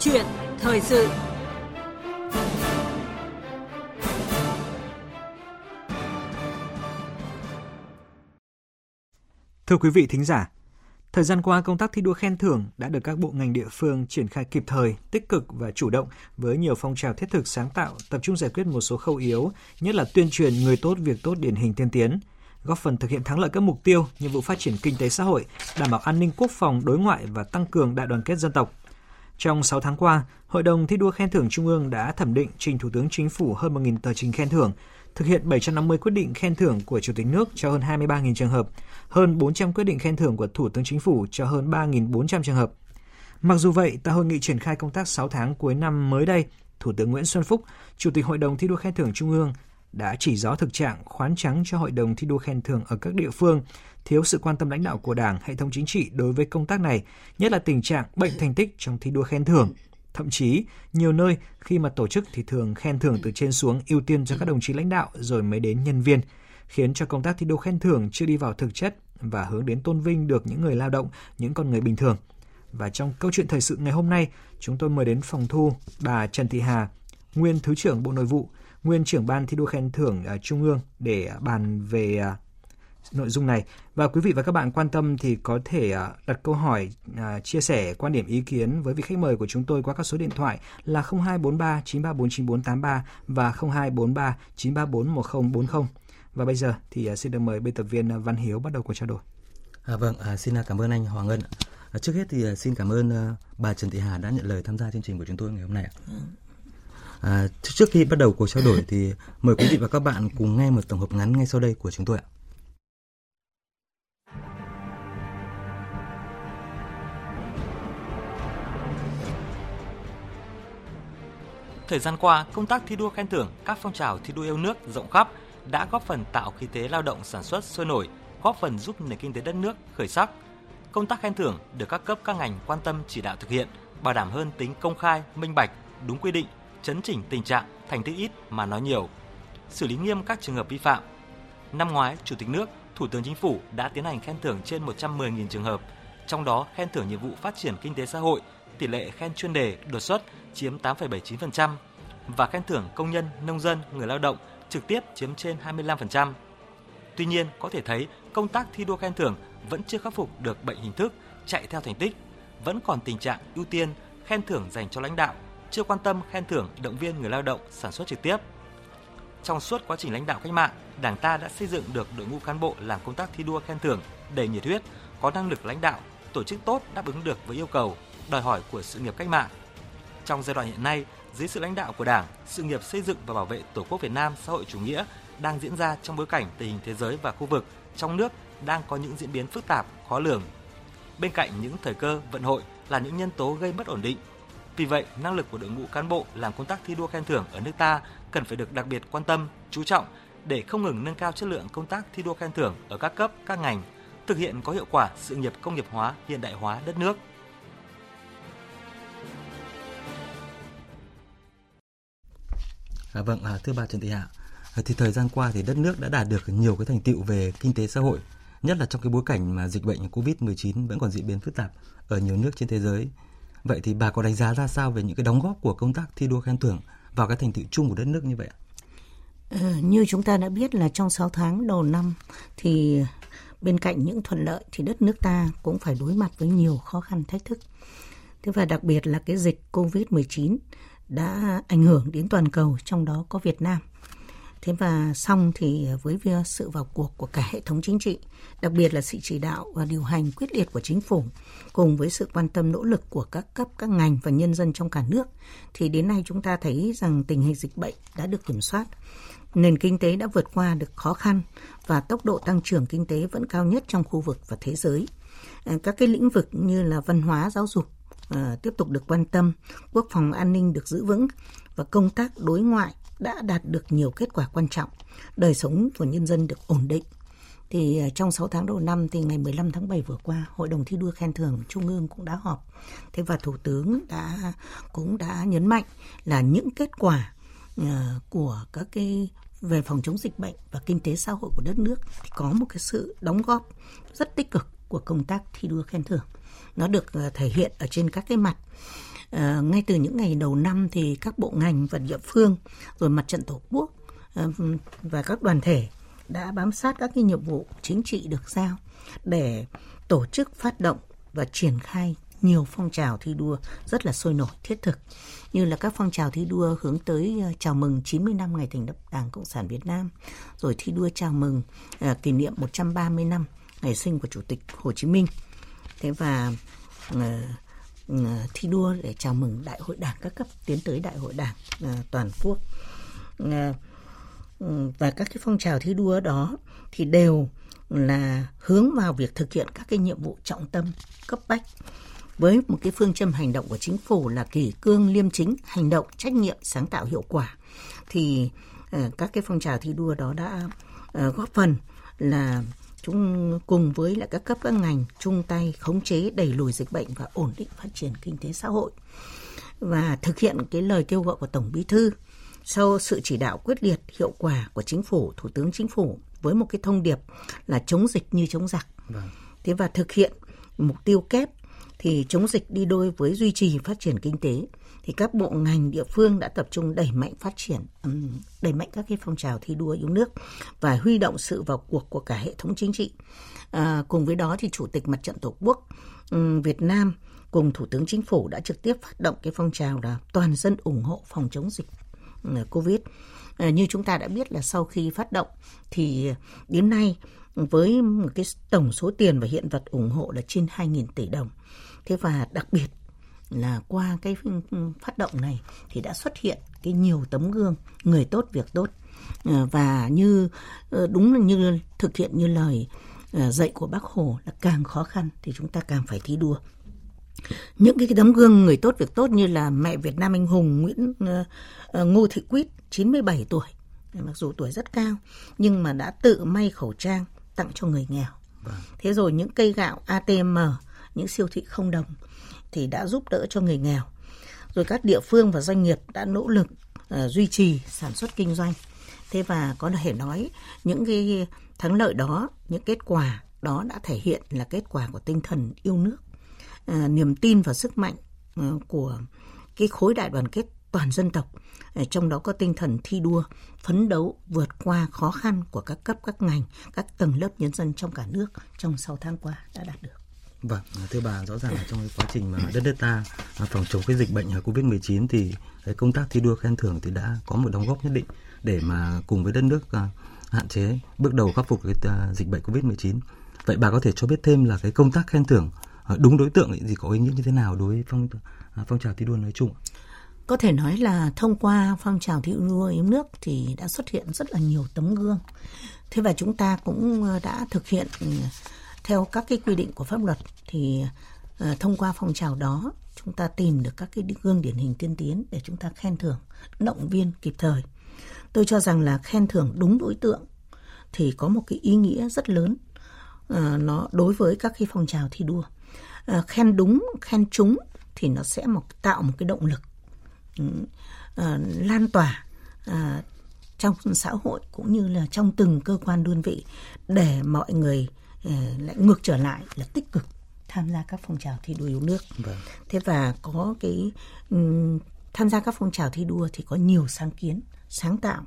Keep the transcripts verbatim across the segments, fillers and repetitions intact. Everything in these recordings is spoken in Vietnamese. chuyện thời sự. Thưa quý vị thính giả, thời gian qua công tác thi đua khen thưởng đã được các bộ ngành địa phương triển khai kịp thời, tích cực và chủ động với nhiều phong trào thiết thực sáng tạo, tập trung giải quyết một số khâu yếu, nhất là tuyên truyền người tốt việc tốt điển hình tiên tiến, góp phần thực hiện thắng lợi các mục tiêu, nhiệm vụ phát triển kinh tế xã hội, đảm bảo an ninh quốc phòng đối ngoại và tăng cường đại đoàn kết dân tộc. Trong sáu tháng qua, Hội đồng thi đua khen thưởng Trung ương đã thẩm định trình Thủ tướng Chính phủ hơn một nghìn tờ trình khen thưởng, thực hiện bảy trăm năm mươi quyết định khen thưởng của Chủ tịch nước cho hơn hai mươi ba nghìn trường hợp, hơn bốn trăm quyết định khen thưởng của Thủ tướng Chính phủ cho hơn ba nghìn bốn trăm trường hợp. Mặc dù vậy, tại hội nghị triển khai công tác sáu tháng cuối năm mới đây, Thủ tướng Nguyễn Xuân Phúc, Chủ tịch Hội đồng thi đua khen thưởng Trung ương đã chỉ rõ thực trạng khoán trắng cho Hội đồng thi đua khen thưởng ở các địa phương, thiếu sự quan tâm lãnh đạo của Đảng, hệ thống chính trị đối với công tác này, nhất là tình trạng bệnh thành tích trong thi đua khen thưởng. Thậm chí, nhiều nơi khi mà tổ chức thì thường khen thưởng từ trên xuống ưu tiên cho các đồng chí lãnh đạo rồi mới đến nhân viên, khiến cho công tác thi đua khen thưởng chưa đi vào thực chất và hướng đến tôn vinh được những người lao động, những con người bình thường. Và trong câu chuyện thời sự ngày hôm nay, chúng tôi mời đến phòng thu bà Trần Thị Hà, nguyên Thứ trưởng Bộ Nội vụ, nguyên trưởng ban thi đua khen thưởng Trung ương để bàn về nội dung này. Và quý vị và các bạn quan tâm thì có thể đặt câu hỏi, chia sẻ quan điểm ý kiến với vị khách mời của chúng tôi qua các số điện thoại là không hai bốn ba chín ba bốn chín bốn tám ba và không hai bốn ba chín ba bốn một không bốn không. Và bây giờ thì xin được mời biên tập viên Văn Hiếu bắt đầu cuộc trao đổi. À, vâng, à, xin cảm ơn anh Hoàng Ngân. À, trước hết thì xin cảm ơn bà Trần Thị Hà đã nhận lời tham gia chương trình của chúng tôi ngày hôm nay. À, trước khi bắt đầu cuộc trao đổi thì mời quý vị và các bạn cùng nghe một tổng hợp ngắn ngay sau đây của chúng tôi ạ. Thời gian qua, công tác thi đua khen thưởng các phong trào thi đua yêu nước rộng khắp đã góp phần tạo khí thế lao động sản xuất sôi nổi, góp phần giúp nền kinh tế đất nước khởi sắc. Công tác khen thưởng được các cấp các ngành quan tâm chỉ đạo thực hiện, bảo đảm hơn tính công khai, minh bạch, đúng quy định, chấn chỉnh tình trạng thành tích ít mà nói nhiều, xử lý nghiêm các trường hợp vi phạm. Năm ngoái, Chủ tịch nước, Thủ tướng Chính phủ đã tiến hành khen thưởng trên một trăm mười nghìn trường hợp, trong đó khen thưởng nhiệm vụ phát triển kinh tế xã hội, tỷ lệ khen chuyên đề đột xuất chiếm tám phẩy bảy mươi chín phần trăm và khen thưởng công nhân, nông dân, người lao động trực tiếp chiếm trên hai mươi lăm phần trăm. Tuy nhiên, có thể thấy công tác thi đua khen thưởng vẫn chưa khắc phục được bệnh hình thức chạy theo thành tích, vẫn còn tình trạng ưu tiên khen thưởng dành cho lãnh đạo, chưa quan tâm khen thưởng động viên người lao động sản xuất trực tiếp. Trong suốt quá trình lãnh đạo cách mạng, Đảng ta đã xây dựng được đội ngũ cán bộ làm công tác thi đua khen thưởng đầy nhiệt huyết, có năng lực lãnh đạo, tổ chức tốt đáp ứng được với yêu cầu, đòi hỏi của sự nghiệp cách mạng. Trong giai đoạn hiện nay, dưới sự lãnh đạo của Đảng, sự nghiệp xây dựng và bảo vệ Tổ quốc Việt Nam xã hội chủ nghĩa đang diễn ra trong bối cảnh tình hình thế giới và khu vực, trong nước đang có những diễn biến phức tạp, khó lường. Bên cạnh những thời cơ, vận hội là những nhân tố gây bất ổn định. Vì vậy, năng lực của đội ngũ cán bộ làm công tác thi đua khen thưởng ở nước ta cần phải được đặc biệt quan tâm, chú trọng để không ngừng nâng cao chất lượng công tác thi đua khen thưởng ở các cấp, các ngành, thực hiện có hiệu quả sự nghiệp công nghiệp hóa, hiện đại hóa đất nước. À, vâng, à, thưa bà Trần Thị Hà, à, thì thời gian qua thì đất nước đã đạt được nhiều cái thành tựu về kinh tế xã hội, nhất là trong cái bối cảnh mà dịch bệnh covid mười chín vẫn còn diễn biến phức tạp ở nhiều nước trên thế giới. Vậy thì bà có đánh giá ra sao về những cái đóng góp của công tác thi đua khen thưởng vào cái thành tựu chung của đất nước như vậy ạ? Ừ, như chúng ta đã biết là trong sáu tháng đầu năm thì bên cạnh những thuận lợi thì đất nước ta cũng phải đối mặt với nhiều khó khăn thách thức. Thế và đặc biệt là cái dịch covid mười chín đã ảnh hưởng đến toàn cầu, trong đó có Việt Nam. Thế và xong thì với sự vào cuộc của cả hệ thống chính trị, đặc biệt là sự chỉ đạo và điều hành quyết liệt của Chính phủ, cùng với sự quan tâm nỗ lực của các cấp, các ngành và nhân dân trong cả nước, thì đến nay chúng ta thấy rằng tình hình dịch bệnh đã được kiểm soát. Nền kinh tế đã vượt qua được khó khăn và tốc độ tăng trưởng kinh tế vẫn cao nhất trong khu vực và thế giới. Các cái lĩnh vực như là văn hóa, giáo dục À, tiếp tục được quan tâm, quốc phòng an ninh được giữ vững và công tác đối ngoại đã đạt được nhiều kết quả quan trọng, đời sống của nhân dân được ổn định. Thì trong sáu tháng đầu năm thì ngày mười lăm tháng bảy vừa qua, Hội đồng thi đua khen thưởng Trung ương cũng đã họp. Thế và Thủ tướng đã cũng đã nhấn mạnh là những kết quả uh, của các cái về phòng chống dịch bệnh và kinh tế xã hội của đất nước thì có một cái sự đóng góp rất tích cực của công tác thi đua khen thưởng. Nó được thể hiện ở trên các cái mặt à, ngay từ những ngày đầu năm thì các bộ ngành và địa phương, rồi mặt trận Tổ quốc à, và các đoàn thể đã bám sát các cái nhiệm vụ chính trị được giao để tổ chức, phát động và triển khai nhiều phong trào thi đua rất là sôi nổi, thiết thực, như là các phong trào thi đua hướng tới chào mừng chín mươi năm ngày thành lập Đảng Cộng sản Việt Nam, rồi thi đua chào mừng à, kỷ niệm một trăm ba mươi năm ngày sinh của Chủ tịch Hồ Chí Minh, thế và à, à, thi đua để chào mừng Đại hội Đảng các cấp tiến tới Đại hội Đảng à, toàn quốc. À, và các cái phong trào thi đua đó thì đều là hướng vào việc thực hiện các cái nhiệm vụ trọng tâm, cấp bách, với một cái phương châm hành động của chính phủ là kỷ cương liêm chính, hành động trách nhiệm, sáng tạo, hiệu quả. Thì các cái phong trào thi đua đó đã góp phần là chúng cùng với lại các cấp các ngành chung tay khống chế, đẩy lùi dịch bệnh và ổn định phát triển kinh tế xã hội, và thực hiện cái lời kêu gọi của Tổng Bí thư sau sự chỉ đạo quyết liệt, hiệu quả của Chính phủ, Thủ tướng Chính phủ, với một cái thông điệp là chống dịch như chống giặc. Vâng. Thế và thực hiện mục tiêu kép thì chống dịch đi đôi với duy trì phát triển kinh tế, thì các bộ ngành địa phương đã tập trung đẩy mạnh phát triển, đẩy mạnh các cái phong trào thi đua yêu nước và huy động sự vào cuộc của cả hệ thống chính trị. À, cùng với đó thì Chủ tịch Mặt trận Tổ quốc Việt Nam cùng Thủ tướng Chính phủ đã trực tiếp phát động cái phong trào là toàn dân ủng hộ phòng chống dịch Covid. À, như chúng ta đã biết là sau khi phát động thì đến nay với một cái tổng số tiền và hiện vật ủng hộ là trên hai nghìn tỷ đồng. Thế và đặc biệt là qua cái phát động này thì đã xuất hiện cái nhiều tấm gương người tốt việc tốt, và như đúng là như thực hiện như lời dạy của Bác Hồ là càng khó khăn thì chúng ta càng phải thi đua. Những cái tấm gương người tốt việc tốt như là mẹ Việt Nam anh hùng Nguyễn Ngô Thị Quýt, chín mươi bảy tuổi, mặc dù tuổi rất cao nhưng mà đã tự may khẩu trang tặng cho người nghèo. Thế rồi những cây gạo a tê em, những siêu thị không đồng thì đã giúp đỡ cho người nghèo. Rồi các địa phương và doanh nghiệp đã nỗ lực uh, duy trì sản xuất kinh doanh. Thế và có thể nói những cái thắng lợi đó, những kết quả đó đã thể hiện là kết quả của tinh thần yêu nước, uh, niềm tin và sức mạnh uh, của cái khối đại đoàn kết toàn dân tộc, trong đó có tinh thần thi đua, phấn đấu vượt qua khó khăn của các cấp, các ngành, các tầng lớp nhân dân trong cả nước trong sáu tháng qua đã đạt được. Vâng, thưa bà, rõ ràng là trong cái quá trình mà đất nước ta phòng chống cái dịch bệnh covid mười chín thì công tác thi đua khen thưởng thì đã có một đóng góp nhất định để mà cùng với đất nước hạn chế bước đầu khắc phục cái dịch bệnh covid mười chín. Vậy bà có thể cho biết thêm là cái công tác khen thưởng đúng đối tượng thì có ý nghĩa như thế nào đối với phong, phong trào thi đua nói chung? Có thể nói là thông qua phong trào thi đua yêu nước thì đã xuất hiện rất là nhiều tấm gương. Thế và chúng ta cũng đã thực hiện theo các cái quy định của pháp luật, thì thông qua phong trào đó chúng ta tìm được các cái gương điển hình tiên tiến để chúng ta khen thưởng, động viên kịp thời. Tôi cho rằng là khen thưởng đúng đối tượng thì có một cái ý nghĩa rất lớn nó đối với các cái phong trào thi đua. Khen đúng, khen trúng thì nó sẽ một, tạo một cái động lực lan tỏa trong xã hội cũng như là trong từng cơ quan đơn vị để mọi người lại ngược trở lại là tích cực tham gia các phong trào thi đua yêu nước. Vâng. Thế và có cái tham gia các phong trào thi đua thì có nhiều sáng kiến, sáng tạo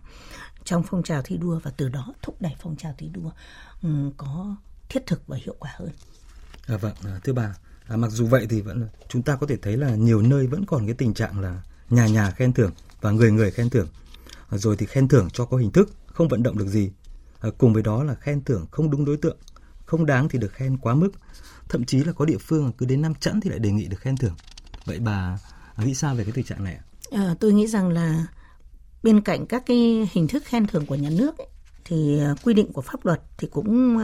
trong phong trào thi đua, và từ đó thúc đẩy phong trào thi đua có thiết thực và hiệu quả hơn. À, vâng, thưa bà, à, mặc dù vậy thì vẫn chúng ta có thể thấy là nhiều nơi vẫn còn cái tình trạng là nhà nhà khen thưởng và người người khen thưởng, à, rồi thì khen thưởng cho có hình thức, không vận động được gì, à, cùng với đó là khen thưởng không đúng đối tượng, không đáng thì được khen quá mức, thậm chí là có địa phương cứ đến năm chẵn thì lại đề nghị được khen thưởng. Vậy bà nghĩ sao về cái tình trạng này ạ? À, tôi nghĩ rằng là bên cạnh các cái hình thức khen thưởng của nhà nước ấy, thì quy định của pháp luật thì cũng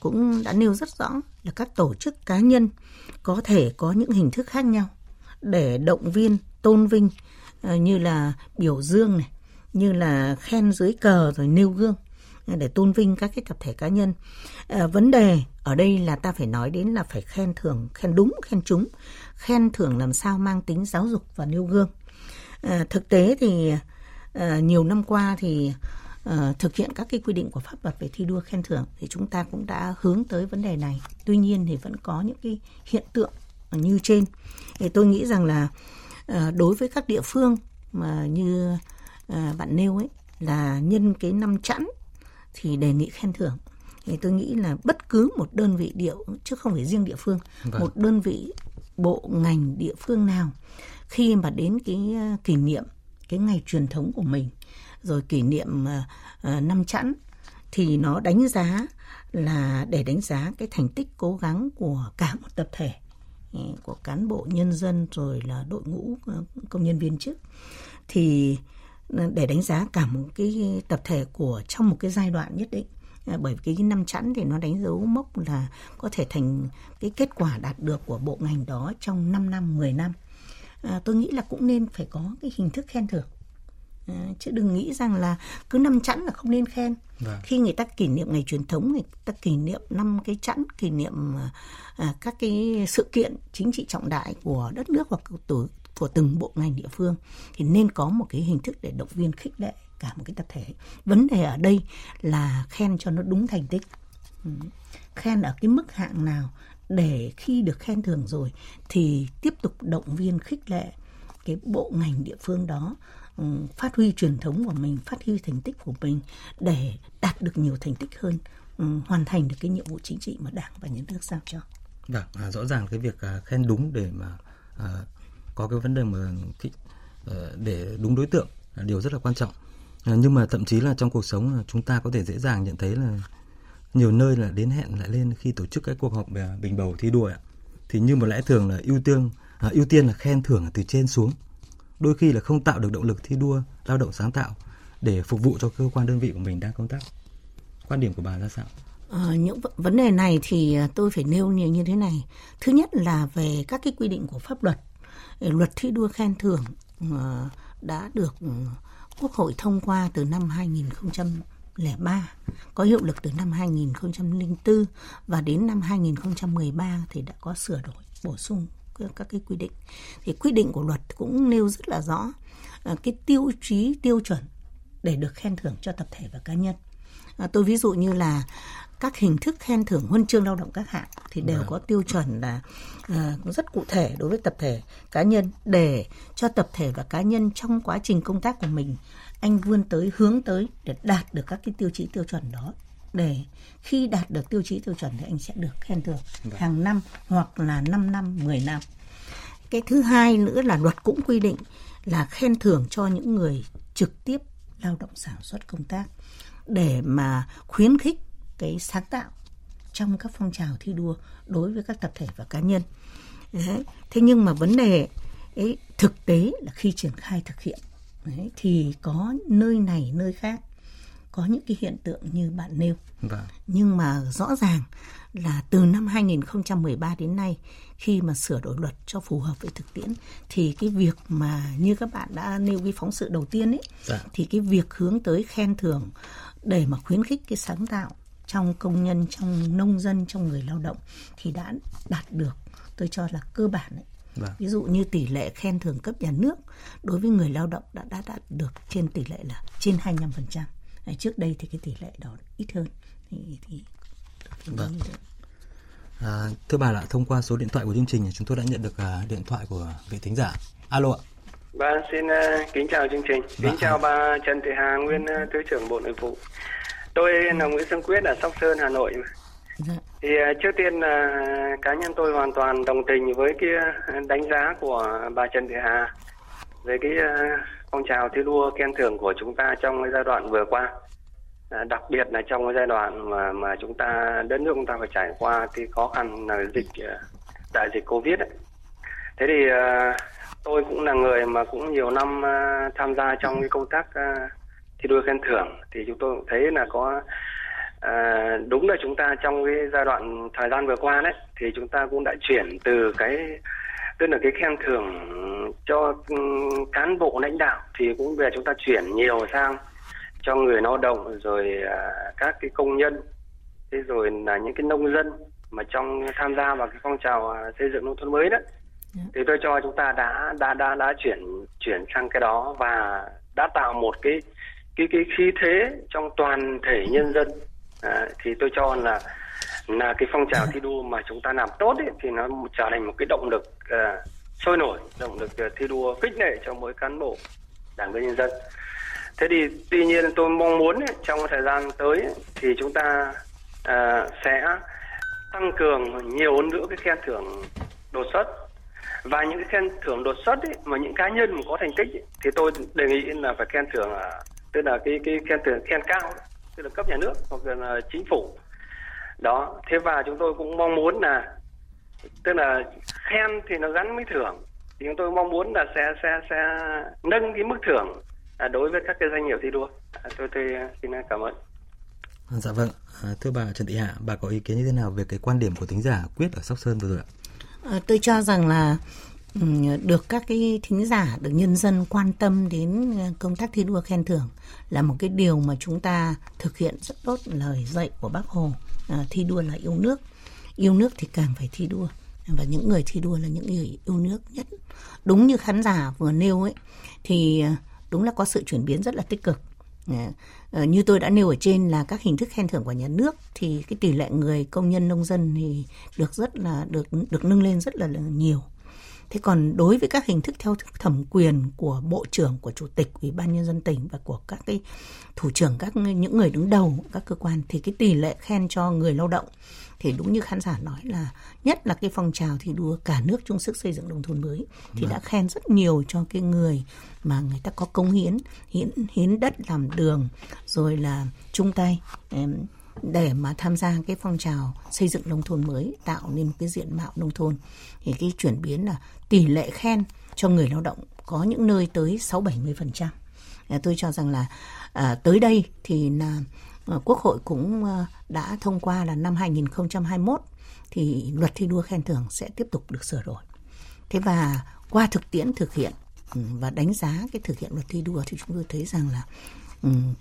cũng đã nêu rất rõ là các tổ chức, cá nhân có thể có những hình thức khác nhau để động viên, tôn vinh, như là biểu dương này, như là khen dưới cờ rồi nêu gương để tôn vinh các cái tập thể, cá nhân. À, vấn đề ở đây là ta phải nói đến là phải khen thưởng, khen đúng, khen trúng, khen thưởng làm sao mang tính giáo dục và nêu gương. À, thực tế thì à, nhiều năm qua thì à, thực hiện các cái quy định của pháp luật về thi đua khen thưởng thì chúng ta cũng đã hướng tới vấn đề này. Tuy nhiên thì vẫn có những cái hiện tượng như trên. Thì tôi nghĩ rằng là đối với các địa phương mà như bạn nêu ấy là nhân cái năm chẵn thì đề nghị khen thưởng. Thì tôi nghĩ là bất cứ một đơn vị điệu chứ không phải riêng địa phương, vâng. một đơn vị bộ ngành địa phương nào khi mà đến cái kỷ niệm cái ngày truyền thống của mình rồi kỷ niệm năm chẵn thì nó đánh giá là để đánh giá cái thành tích cố gắng của cả một tập thể, của cán bộ nhân dân rồi là đội ngũ công nhân viên chức, thì để đánh giá cả một cái tập thể của trong một cái giai đoạn nhất định. Bởi cái năm chẵn thì nó đánh dấu mốc là có thể thành cái kết quả đạt được của bộ ngành đó trong năm năm, mười năm. À, tôi nghĩ là cũng nên phải có cái hình thức khen thưởng. À, chứ đừng nghĩ rằng là cứ năm chẵn là không nên khen. Vâng. Khi người ta kỷ niệm ngày truyền thống, người ta kỷ niệm năm cái chẵn, kỷ niệm à, các cái sự kiện chính trị trọng đại của đất nước hoặc của, của từng bộ ngành địa phương thì nên có một cái hình thức để động viên khích lệ cả một cái tập thể. Vấn đề ở đây là khen cho nó đúng thành tích. Ừ. Khen ở cái mức hạng nào để khi được khen thưởng rồi thì tiếp tục động viên khích lệ cái bộ ngành địa phương đó phát huy truyền thống của mình, phát huy thành tích của mình để đạt được nhiều thành tích hơn, hoàn thành được cái nhiệm vụ chính trị mà Đảng và Nhà nước giao cho. Vâng, à, rõ ràng cái việc à, khen đúng để mà à, có cái vấn đề mà thích, à, để đúng đối tượng là điều rất là quan trọng. À, nhưng mà thậm chí là trong cuộc sống chúng ta có thể dễ dàng nhận thấy là nhiều nơi là đến hẹn lại lên khi tổ chức cái cuộc họp bình bầu thi đua ạ. Thì như một lẽ thường là ưu tiên, à, ưu tiên là khen thưởng từ trên xuống. Đôi khi là không tạo được động lực thi đua, lao động sáng tạo để phục vụ cho cơ quan đơn vị của mình đang công tác. Quan điểm của bà ra sao? À, những vấn đề này thì tôi phải nêu nhiều như thế này. Thứ nhất là về các cái quy định của pháp luật. Luật thi đua khen thưởng đã được Quốc hội thông qua từ năm hai nghìn không trăm lẻ ba, có hiệu lực từ năm hai nghìn không trăm lẻ bốn và đến năm hai nghìn không trăm mười ba thì đã có sửa đổi, bổ sung các cái quy định. Thì quy định của luật cũng nêu rất là rõ à, cái tiêu chí, tiêu chuẩn để được khen thưởng cho tập thể và cá nhân. À, tôi ví dụ như là các hình thức khen thưởng huân chương lao động các hạng thì đều có tiêu chuẩn là à, rất cụ thể đối với tập thể, cá nhân để cho tập thể và cá nhân trong quá trình công tác của mình anh vươn tới, hướng tới để đạt được các cái tiêu chí, tiêu chuẩn đó. Để khi đạt được tiêu chí tiêu chuẩn thì anh sẽ được khen thưởng hàng năm hoặc là năm năm, mười năm. Cái thứ hai nữa là luật cũng quy định là khen thưởng cho những người trực tiếp lao động sản xuất công tác để mà khuyến khích cái sáng tạo trong các phong trào thi đua đối với các tập thể và cá nhân. Đấy. Thế nhưng mà vấn đề ấy, thực tế là khi triển khai thực hiện đấy, thì có nơi này nơi khác có những cái hiện tượng như bạn nêu. Vâng. Nhưng mà rõ ràng là từ năm hai nghìn không trăm mười ba đến nay khi mà sửa đổi luật cho phù hợp với thực tiễn thì cái việc mà như các bạn đã nêu cái phóng sự đầu tiên ấy, dạ. thì cái việc hướng tới khen thưởng để mà khuyến khích cái sáng tạo trong công nhân, trong nông dân, trong người lao động thì đã đạt được, tôi cho là cơ bản ấy. Vâng. Ví dụ như tỷ lệ khen thưởng cấp nhà nước đối với người lao động đã, đã đạt được trên tỷ lệ là trên hai mươi lăm phần trăm. Trước đây thì cái tỷ lệ đó ít hơn. Thì, thì... Vâng. À, thưa bà là thông qua số điện thoại của chương trình chúng tôi đã nhận được uh, điện thoại của vị thính giả. Alo ạ. Vâng, xin uh, kính chào chương trình. Kính vâng. chào bà Trần Thị Hà, nguyên uh, Thứ trưởng Bộ Nội vụ. Tôi là Nguyễn Xuân Quyết ở Sóc Sơn, Hà Nội. Dạ. Thì uh, trước tiên là uh, cá nhân tôi hoàn toàn đồng tình với cái uh, đánh giá của bà Trần Thị Hà về cái uh, phong trào thi đua khen thưởng của chúng ta trong cái giai đoạn vừa qua, à, đặc biệt là trong cái giai đoạn mà mà chúng ta đất nước chúng ta phải trải qua cái khó khăn là dịch đại dịch Covid ấy. Thế thì à, tôi cũng là người mà cũng nhiều năm à, tham gia trong cái công tác à, thi đua khen thưởng thì chúng tôi cũng thấy là có à, đúng là chúng ta trong cái giai đoạn thời gian vừa qua đấy thì chúng ta cũng đã chuyển từ cái tức là cái khen thưởng cho cán bộ lãnh đạo thì cũng về chúng ta chuyển nhiều sang cho người lao động rồi các cái công nhân, thế rồi là những cái nông dân mà trong tham gia vào cái phong trào xây dựng nông thôn mới đó, thì tôi cho chúng ta đã đã đã đã chuyển chuyển sang cái đó và đã tạo một cái cái cái khí thế trong toàn thể nhân dân. À, thì tôi cho là là cái phong trào thi đua mà chúng ta làm tốt ấy, thì nó trở thành một cái động lực uh, sôi nổi, động lực thi đua khích lệ cho mỗi cán bộ, đảng viên nhân dân. Thế thì tuy nhiên tôi mong muốn trong thời gian tới thì chúng ta uh, sẽ tăng cường nhiều hơn nữa cái khen thưởng đột xuất, và những cái khen thưởng đột xuất ấy, mà những cá nhân mà có thành tích ấy, thì tôi đề nghị là phải khen thưởng, tức là cái cái khen thưởng khen cao, tức là cấp nhà nước hoặc là chính phủ đó. Thế và chúng tôi cũng mong muốn là, tức là khen thì nó gắn với thưởng, thì chúng tôi mong muốn là sẽ sẽ sẽ nâng cái mức thưởng đối với các cái doanh nghiệp thi đua. Tôi tôi xin cảm ơn. Dạ vâng, thưa bà Trần Thị Hà, bà có ý kiến như thế nào về cái quan điểm của thính giả Quyết ở Sóc Sơn vừa rồi ạ? Tôi cho rằng là được các cái thính giả, được nhân dân quan tâm đến công tác thi đua khen thưởng là một cái điều mà chúng ta thực hiện rất tốt lời dạy của Bác Hồ, thi đua là yêu nước, yêu nước thì càng phải thi đua, và những người thi đua là những người yêu nước nhất. Đúng như khán giả vừa nêu ấy, thì đúng là có sự chuyển biến rất là tích cực. Như tôi đã nêu ở trên là các hình thức khen thưởng của nhà nước thì cái tỷ lệ người công nhân nông dân thì được rất là được được nâng lên rất là nhiều. Thế còn đối với các hình thức theo thẩm quyền của bộ trưởng, của chủ tịch ủy ban nhân dân tỉnh và của các cái thủ trưởng, các những người đứng đầu các cơ quan, thì cái tỷ lệ khen cho người lao động thì đúng như khán giả nói là nhất là cái phong trào thi đua cả nước chung sức xây dựng nông thôn mới thì đã khen rất nhiều cho cái người mà người ta có cống hiến, hiến hiến đất làm đường, rồi là chung tay để mà tham gia cái phong trào xây dựng nông thôn mới, tạo nên một cái diện mạo nông thôn. Thì cái chuyển biến là tỷ lệ khen cho người lao động có những nơi tới sáu bảy mươi phần trăm. Tôi cho rằng là à, tới đây thì là Quốc hội cũng đã thông qua là năm hai nghìn không trăm hai mươi mốt thì luật thi đua khen thưởng sẽ tiếp tục được sửa đổi. Thế và qua thực tiễn thực hiện và đánh giá cái thực hiện luật thi đua thì chúng tôi thấy rằng là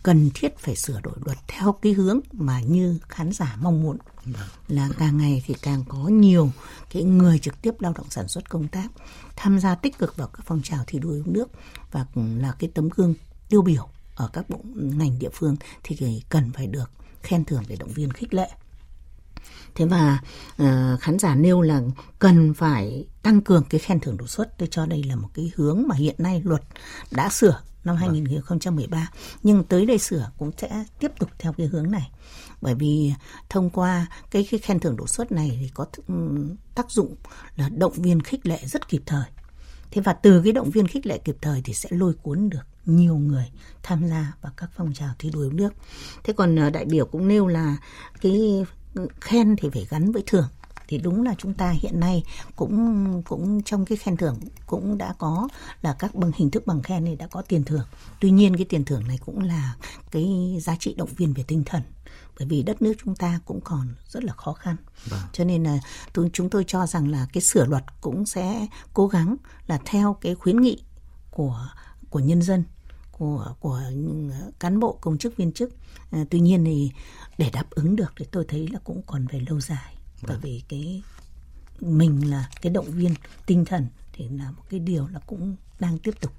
cần thiết phải sửa đổi luật theo cái hướng mà như khán giả mong muốn, là càng ngày thì càng có nhiều cái người trực tiếp lao động sản xuất công tác tham gia tích cực vào các phong trào thi đua yêu nước và là cái tấm gương tiêu biểu ở các bộ ngành địa phương thì cần phải được khen thưởng để động viên khích lệ. Thế và uh, khán giả nêu là cần phải tăng cường cái khen thưởng đột xuất. Tôi cho đây là một cái hướng mà hiện nay luật đã sửa năm hai nghìn không trăm mười ba, nhưng tới đây sửa cũng sẽ tiếp tục theo cái hướng này. Bởi vì thông qua cái, cái khen thưởng đột xuất này thì có tác dụng là động viên khích lệ rất kịp thời. Thế và từ cái động viên khích lệ kịp thời thì sẽ lôi cuốn được nhiều người tham gia vào các phong trào thi đua yêu nước. Thế còn đại biểu cũng nêu là cái khen thì phải gắn với thưởng. Thì đúng là chúng ta hiện nay cũng cũng trong cái khen thưởng cũng đã có là các bằng hình thức bằng khen này đã có tiền thưởng. Tuy nhiên cái tiền thưởng này cũng là cái giá trị động viên về tinh thần. Bởi vì đất nước chúng ta cũng còn rất là khó khăn. Vâng. Cho nên là chúng tôi cho rằng là cái sửa luật cũng sẽ cố gắng là theo cái khuyến nghị của của nhân dân, của của cán bộ công chức viên chức. À, tuy nhiên thì để đáp ứng được thì tôi thấy là cũng còn phải lâu dài. Bởi vì cái mình là cái động viên tinh thần thì là một cái điều là cũng đang tiếp tục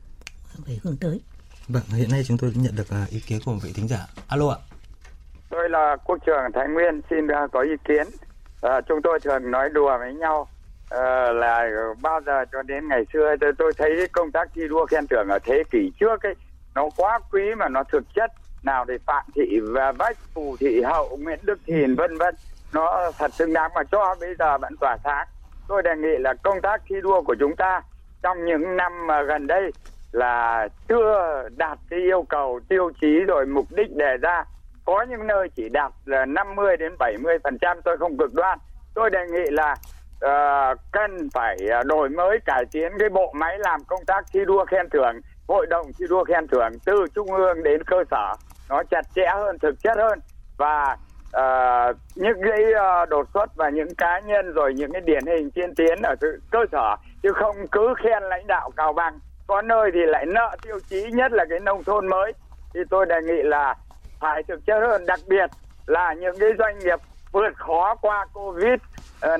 phải hướng tới. Vâng, hiện nay chúng tôi nhận được ý kiến của vị thính giả. Alo ạ. Tôi là Quốc trưởng Thái Nguyên, xin có ý kiến. À, chúng tôi thường nói đùa với nhau à, là bao giờ cho đến ngày xưa tôi thấy công tác thi đua khen thưởng ở thế kỷ trước ấy nó quá quý mà nó thực chất, nào thì Phạm Thị và Vách, Phù Thị Hậu, Nguyễn Đức Thìn vân vân. Nó thật xứng đáng mà cho bây giờ vẫn tỏa sáng. Tôi đề nghị là công tác thi đua của chúng ta trong những năm gần đây là chưa đạt cái yêu cầu, tiêu chí rồi mục đích đề ra. Có những nơi chỉ đạt là năm mươi đến bảy mươi phần trăm, tôi không cực đoan. Tôi đề nghị là uh, cần phải đổi mới, cải tiến cái bộ máy làm công tác thi đua khen thưởng, hội đồng thi đua khen thưởng từ trung ương đến cơ sở. Nó chặt chẽ hơn, thực chất hơn và... À, những cái uh, đột xuất và những cá nhân rồi những cái điển hình tiên tiến ở cơ sở, chứ không cứ khen lãnh đạo cào bằng, có nơi thì lại nợ tiêu chí, nhất là cái nông thôn mới. Thì tôi đề nghị là phải thực chất hơn, đặc biệt là những cái doanh nghiệp vượt khó qua Covid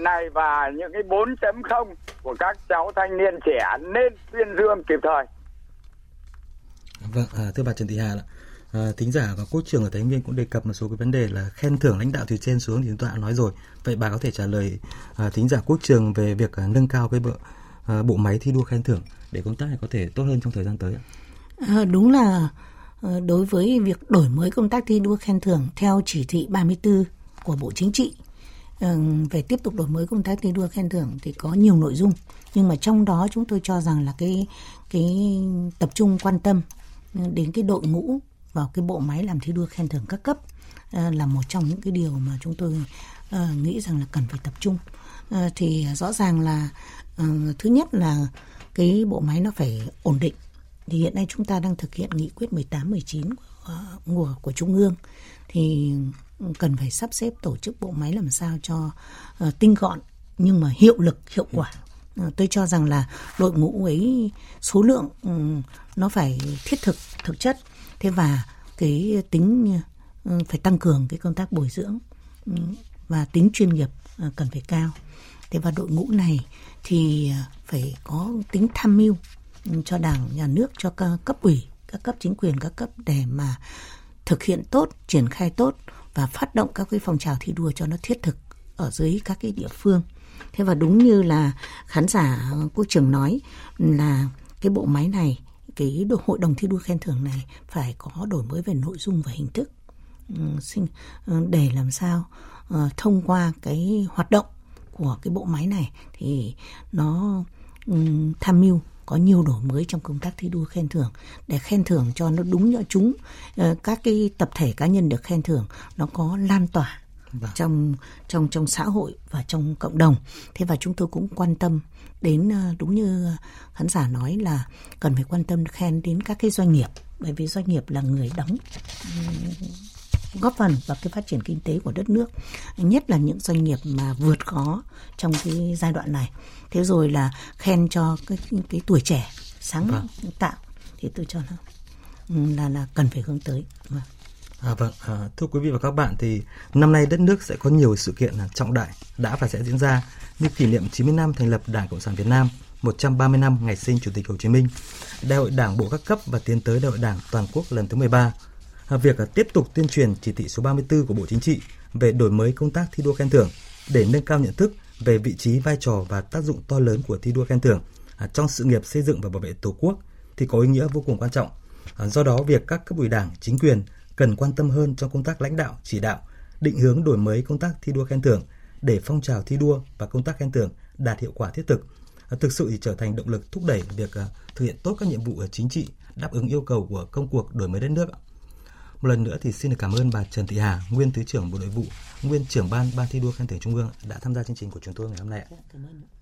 này và những cái bốn chấm không của các cháu thanh niên trẻ nên tuyên dương kịp thời. Vâng, à, thưa bà Trần Thị Hà ạ. À, thính giả và Quốc trưởng ở Thái Nguyên cũng đề cập một số cái vấn đề là khen thưởng lãnh đạo từ trên xuống thì chúng ta đã nói rồi. Vậy bà có thể trả lời à, thính giả Quốc trưởng về việc à, nâng cao cái bộ, bộ máy thi đua khen thưởng để công tác này có thể tốt hơn trong thời gian tới ạ? À, đúng là đối với việc đổi mới công tác thi đua khen thưởng theo chỉ thị ba mươi tư của Bộ Chính trị về tiếp tục đổi mới công tác thi đua khen thưởng thì có nhiều nội dung, nhưng mà trong đó chúng tôi cho rằng là cái cái tập trung quan tâm đến cái đội ngũ vào cái bộ máy làm thi đua khen thưởng các cấp là một trong những cái điều mà chúng tôi nghĩ rằng là cần phải tập trung. Thì rõ ràng là thứ nhất là cái bộ máy nó phải ổn định. Thì hiện nay chúng ta đang thực hiện nghị quyết mười tám mười chín của, của Trung ương, thì cần phải sắp xếp tổ chức bộ máy làm sao cho uh, tinh gọn nhưng mà hiệu lực, hiệu quả. Uh, tôi cho rằng là đội ngũ ấy số lượng um, nó phải thiết thực, thực chất. Thế và cái tính uh, phải tăng cường cái công tác bồi dưỡng um, và tính chuyên nghiệp uh, cần phải cao. Thế và đội ngũ này thì uh, phải có tính tham mưu cho Đảng, Nhà nước, cho cấp ủy, các cấp chính quyền, các cấp để mà thực hiện tốt, triển khai tốt và phát động các cái phong trào thi đua cho nó thiết thực ở dưới các cái địa phương. Thế và đúng như là khán giả Quốc Trưởng nói là cái bộ máy này, cái hội đồng thi đua khen thưởng này phải có đổi mới về nội dung và hình thức để làm sao thông qua cái hoạt động của cái bộ máy này thì nó tham mưu có nhiều đổi mới trong công tác thi đua khen thưởng để khen thưởng cho nó đúng cho chúng, các cái tập thể cá nhân được khen thưởng nó có lan tỏa vâng. trong trong trong xã hội và trong cộng đồng. Thế và chúng tôi cũng quan tâm đến, đúng như khán giả nói là cần phải quan tâm khen đến các cái doanh nghiệp, bởi vì doanh nghiệp là người đóng góp phần vào cái phát triển kinh tế của đất nước, nhất là những doanh nghiệp mà vượt khó trong cái giai đoạn này. Thế rồi là khen cho cái, cái tuổi trẻ sáng vâng. tạo thì tôi cho là là, là cần phải hướng tới. Vâng. À, vâng. À, thưa quý vị và các bạn, thì năm nay đất nước sẽ có nhiều sự kiện trọng đại đã và sẽ diễn ra như kỷ niệm chín mươi năm thành lập Đảng Cộng sản Việt Nam, một trăm ba mươi năm ngày sinh Chủ tịch Hồ Chí Minh, Đại hội Đảng bộ các cấp và tiến tới Đại hội Đảng toàn quốc lần thứ mười ba. Việc tiếp tục tuyên truyền chỉ thị số ba mươi tư của Bộ Chính trị về đổi mới công tác thi đua khen thưởng để nâng cao nhận thức về vị trí, vai trò và tác dụng to lớn của thi đua khen thưởng trong sự nghiệp xây dựng và bảo vệ Tổ quốc thì có ý nghĩa vô cùng quan trọng. Do đó, việc các cấp ủy Đảng, chính quyền cần quan tâm hơn trong công tác lãnh đạo, chỉ đạo, định hướng đổi mới công tác thi đua khen thưởng để phong trào thi đua và công tác khen thưởng đạt hiệu quả thiết thực, thực sự thì trở thành động lực thúc đẩy việc thực hiện tốt các nhiệm vụ chính trị, đáp ứng yêu cầu của công cuộc đổi mới đất nước. Một lần nữa thì xin được cảm ơn bà Trần Thị Hà, nguyên Thứ trưởng Bộ Nội vụ, nguyên trưởng ban ban thi đua khen thưởng Trung ương đã tham gia chương trình của chúng tôi ngày hôm nay ạ.